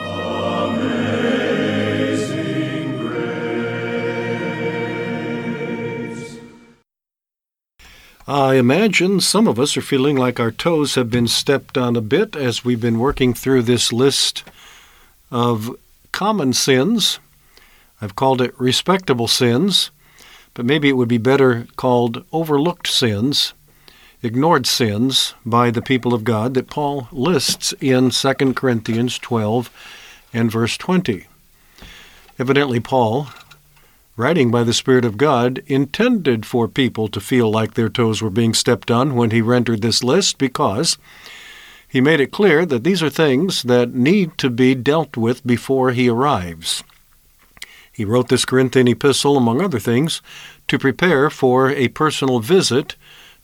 Amazing grace. I imagine some of us are feeling like our toes have been stepped on a bit as we've been working through this list of common sins. I've called it respectable sins, but maybe it would be better called overlooked sins, ignored sins by the people of God that Paul lists in 2 Corinthians 12 and verse 20. Evidently, Paul, writing by the Spirit of God, intended for people to feel like their toes were being stepped on when he rendered this list, because he made it clear that these are things that need to be dealt with before he arrives. He wrote this Corinthian epistle, among other things, to prepare for a personal visit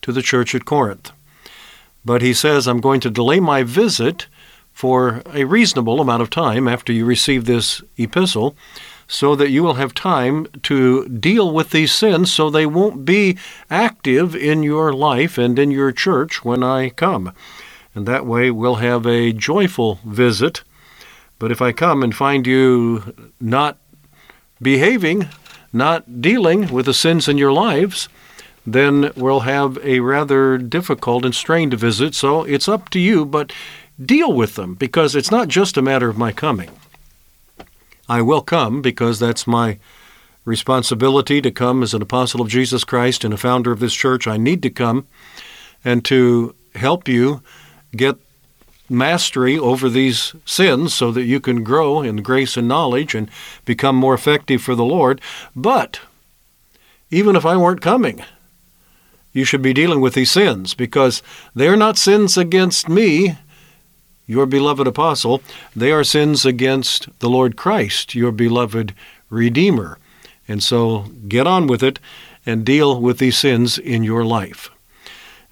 to the church at Corinth. But he says, I'm going to delay my visit for a reasonable amount of time after you receive this epistle, so that you will have time to deal with these sins so they won't be active in your life and in your church when I come. And that way we'll have a joyful visit. But if I come and find you not behaving, not dealing with the sins in your lives, then we'll have a rather difficult and strained visit. So it's up to you, but deal with them, because it's not just a matter of my coming. I will come because that's my responsibility to come as an apostle of Jesus Christ and a founder of this church. I need to come and to help you get mastery over these sins so that you can grow in grace and knowledge and become more effective for the Lord. But even if I weren't coming, you should be dealing with these sins, because they are not sins against me, your beloved apostle. They are sins against the Lord Christ, your beloved Redeemer. And so get on with it and deal with these sins in your life.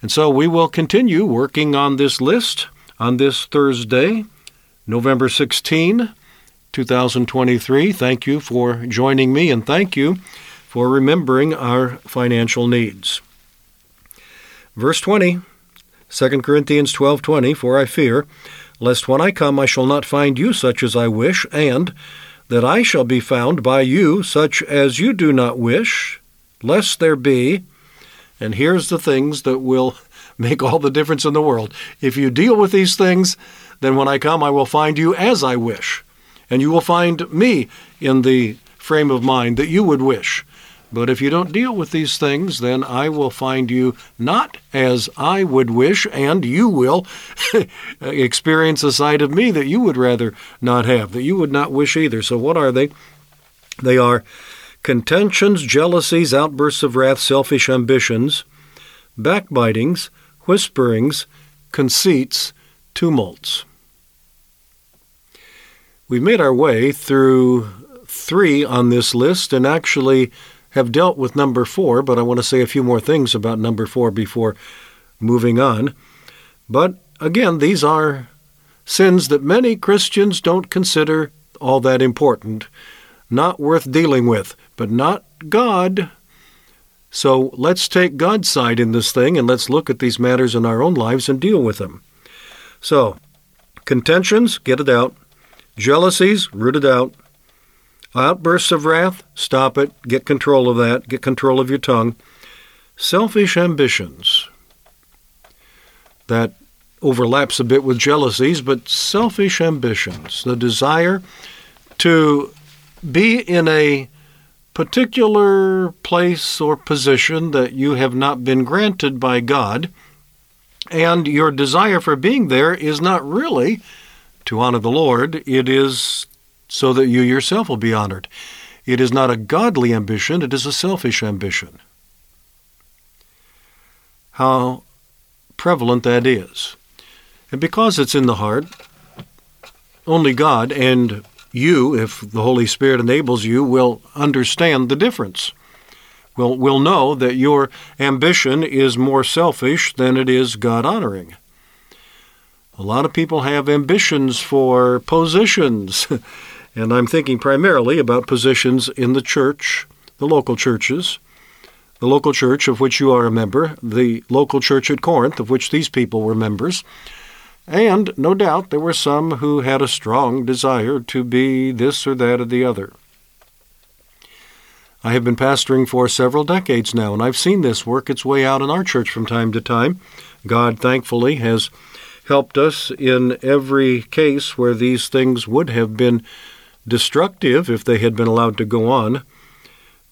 And so we will continue working on this list on this Thursday, November 16, 2023. Thank you for joining me, and thank you for remembering our financial needs. Verse 20, 2 Corinthians 12:20, For I fear, lest when I come I shall not find you such as I wish, and that I shall be found by you such as you do not wish, lest there be. And here's the things that will make all the difference in the world. If you deal with these things, then when I come, I will find you as I wish. And you will find me in the frame of mind that you would wish. But if you don't deal with these things, then I will find you not as I would wish, and you will experience a side of me that you would rather not have, that you would not wish either. So what are they? They are contentions, jealousies, outbursts of wrath, selfish ambitions, backbitings, whisperings, conceits, tumults. We've made our way through 3 on this list and actually have dealt with number 4, but I want to say a few more things about number 4 before moving on. But again, these are sins that many Christians don't consider all that important, not worth dealing with, but not God. So let's take God's side in this thing, and let's look at these matters in our own lives and deal with them. So, contentions, get it out. Jealousies, root it out. Outbursts of wrath, stop it. Get control of that. Get control of your tongue. Selfish ambitions. That overlaps a bit with jealousies, but selfish ambitions, the desire to be in a particular place or position that you have not been granted by God, and your desire for being there is not really to honor the Lord. It is so that you yourself will be honored. It is not a godly ambition. It is a selfish ambition. How prevalent that is. And because it's in the heart, only God and you, if the Holy Spirit enables you, will understand the difference. Will know that your ambition is more selfish than it is God-honoring. A lot of people have ambitions for positions, and I'm thinking primarily about positions in the church, the local churches, the local church of which you are a member, the local church at Corinth of which these people were members. And no doubt there were some who had a strong desire to be this or that or the other. I have been pastoring for several decades now, and I've seen this work its way out in our church from time to time. God, thankfully, has helped us in every case where these things would have been destructive if they had been allowed to go on.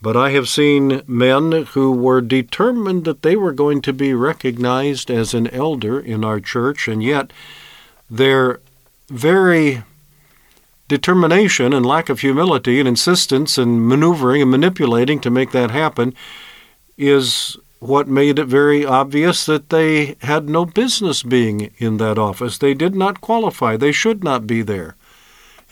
But I have seen men who were determined that they were going to be recognized as an elder in our church, and yet their very determination and lack of humility and insistence and maneuvering and manipulating to make that happen is what made it very obvious that they had no business being in that office. They did not qualify. They should not be there.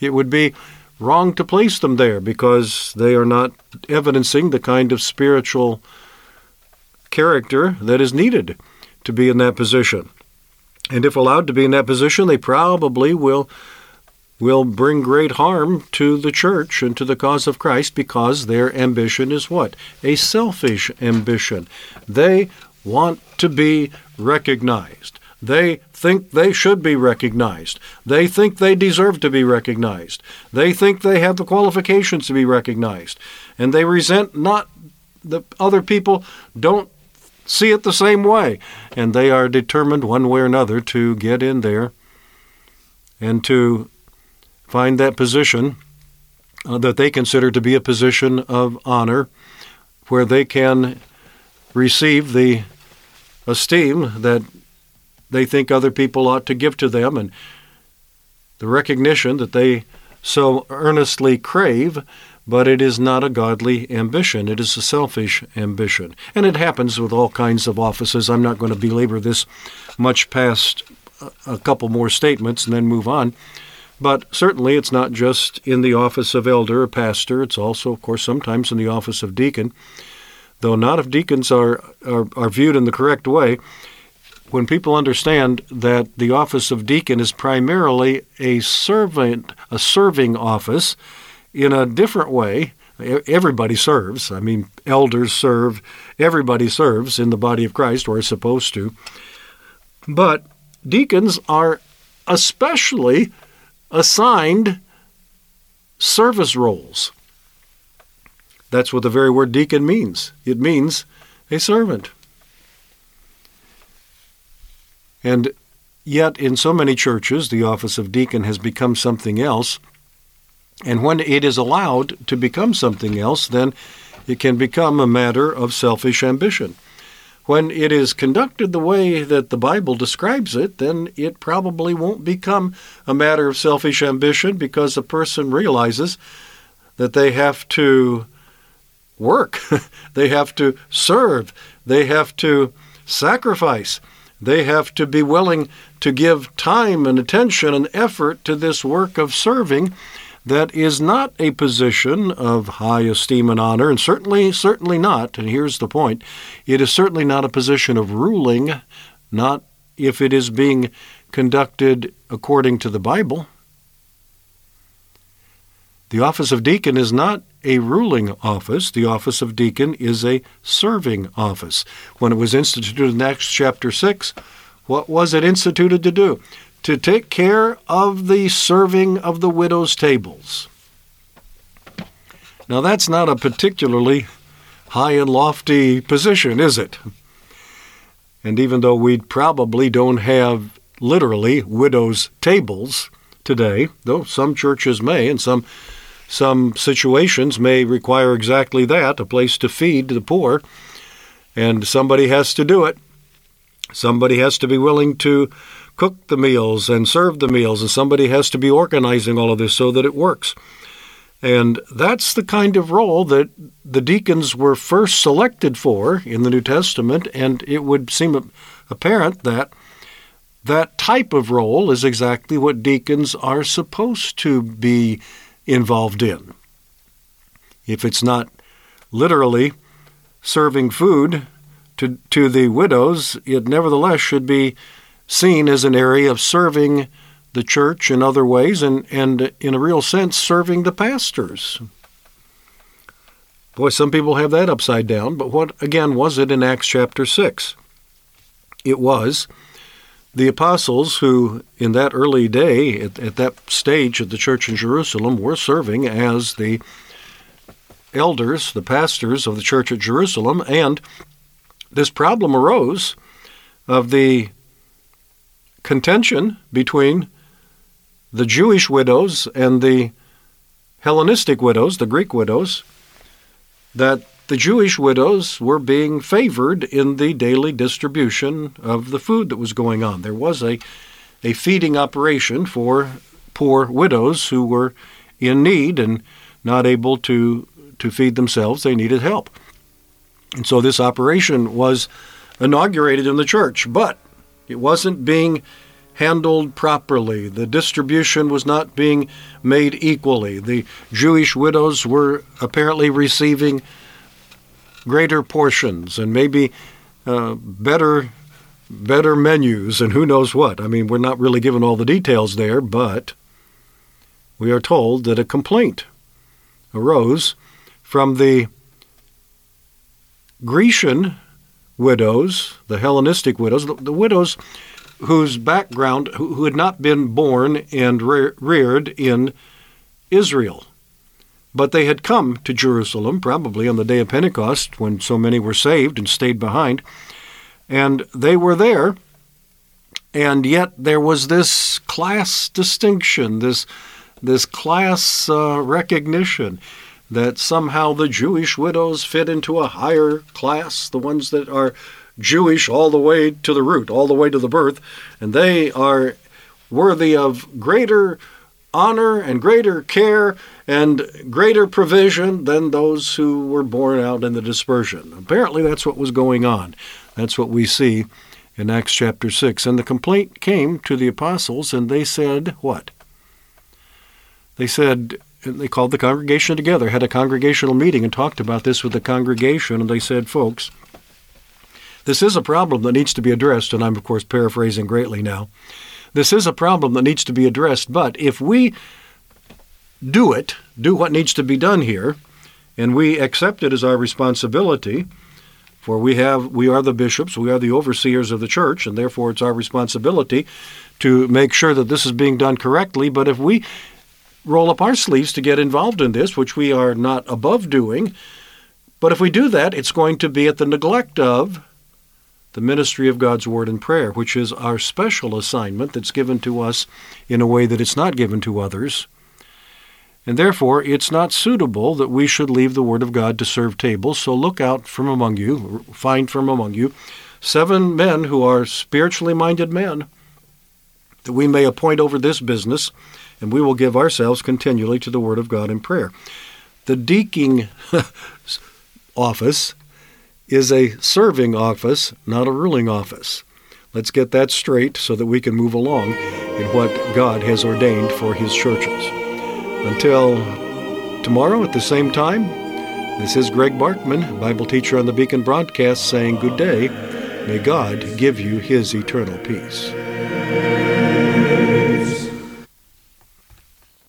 It would be wrong to place them there because they are not evidencing the kind of spiritual character that is needed to be in that position. And if allowed to be in that position, they probably will bring great harm to the church and to the cause of Christ because their ambition is what? A selfish ambition. They want to be recognized. They think they should be recognized. They think they deserve to be recognized. They think they have the qualifications to be recognized. And they resent not that other people don't see it the same way. And they are determined one way or another to get in there and to find that position that they consider to be a position of honor where they can receive the esteem that they think other people ought to give to them and the recognition that they so earnestly crave, but it is not a godly ambition. It is a selfish ambition. And it happens with all kinds of offices. I'm not going to belabor this much past a couple more statements and then move on. But certainly it's not just in the office of elder or pastor. It's also, of course, sometimes in the office of deacon, though not if deacons are viewed in the correct way. When people understand that the office of deacon is primarily a serving office in a different way, everybody serves. I mean, elders serve. Everybody serves in the body of Christ or is supposed to. But deacons are especially assigned service roles. That's what the very word deacon means. It means a servant. And yet, in so many churches, the office of deacon has become something else. And when it is allowed to become something else, then it can become a matter of selfish ambition. When it is conducted the way that the Bible describes it, then it probably won't become a matter of selfish ambition because a person realizes that they have to work, they have to serve, they have to sacrifice. They have to be willing to give time and attention and effort to this work of serving that is not a position of high esteem and honor, and certainly not, and here's the point, it is certainly not a position of ruling, not if it is being conducted according to the Bible. The office of deacon is not a ruling office. The office of deacon is a serving office. When it was instituted in Acts chapter 6, what was it instituted to do? To take care of the serving of the widows' tables. Now, that's not a particularly high and lofty position, is it? And even though we probably don't have literally widows' tables today, though some churches may and some Some situations may require exactly that, a place to feed the poor, and somebody has to do it. Somebody has to be willing to cook the meals and serve the meals, and somebody has to be organizing all of this so that it works. And that's the kind of role that the deacons were first selected for in the New Testament, and it would seem apparent that that type of role is exactly what deacons are supposed to be involved in. If it's not literally serving food to the widows, it nevertheless should be seen as an area of serving the church in other ways, and in a real sense, serving the pastors. Boy, some people have that upside down, but what, again, was it in Acts chapter 6? It was the apostles who, in that early day, at that stage of the church in Jerusalem, were serving as the elders, the pastors of the church at Jerusalem, and this problem arose of the contention between the Jewish widows and the Hellenistic widows, the Greek widows, that the Jewish widows were being favored in the daily distribution of the food that was going on. There was a feeding operation for poor widows who were in need and not able to feed themselves. They needed help. And so this operation was inaugurated in the church, but it wasn't being handled properly. The distribution was not being made equally. The Jewish widows were apparently receiving greater portions and maybe better menus and who knows what. I mean, we're not really given all the details there, but we are told that a complaint arose from the Grecian widows, the Hellenistic widows, the widows whose background, who had not been born and reared in Israel. But they had come to Jerusalem, probably on the day of Pentecost, when so many were saved and stayed behind. And they were there, and yet there was this class distinction, this class recognition, that somehow the Jewish widows fit into a higher class, the ones that are Jewish all the way to the root, all the way to the birth, and they are worthy of greater honor and greater care and greater provision than those who were born out in the dispersion. Apparently that's what was going on. That's what we see in Acts chapter 6. And the complaint came to the apostles, and they said what? They said, and they called the congregation together, had a congregational meeting and talked about this with the congregation, and they said, folks, this is a problem that needs to be addressed, and I'm, of course, paraphrasing greatly now. This is a problem that needs to be addressed, but if we do what needs to be done here, and we accept it as our responsibility, for we are the bishops, we are the overseers of the church, and therefore it's our responsibility to make sure that this is being done correctly, but if we roll up our sleeves to get involved in this, which we are not above doing. But if we do that, it's going to be at the neglect of the ministry of God's Word and prayer, which is our special assignment that's given to us in a way that it's not given to others. And therefore, it's not suitable that we should leave the Word of God to serve tables. So look out from among you, find from among you, 7 men who are spiritually minded men, that we may appoint over this business, and we will give ourselves continually to the Word of God in prayer. The deaconing office is a serving office, not a ruling office. Let's get that straight so that we can move along in what God has ordained for His churches. Until tomorrow at the same time, this is Greg Barkman, Bible teacher on the Beacon Broadcast, saying good day. May God give you His eternal peace.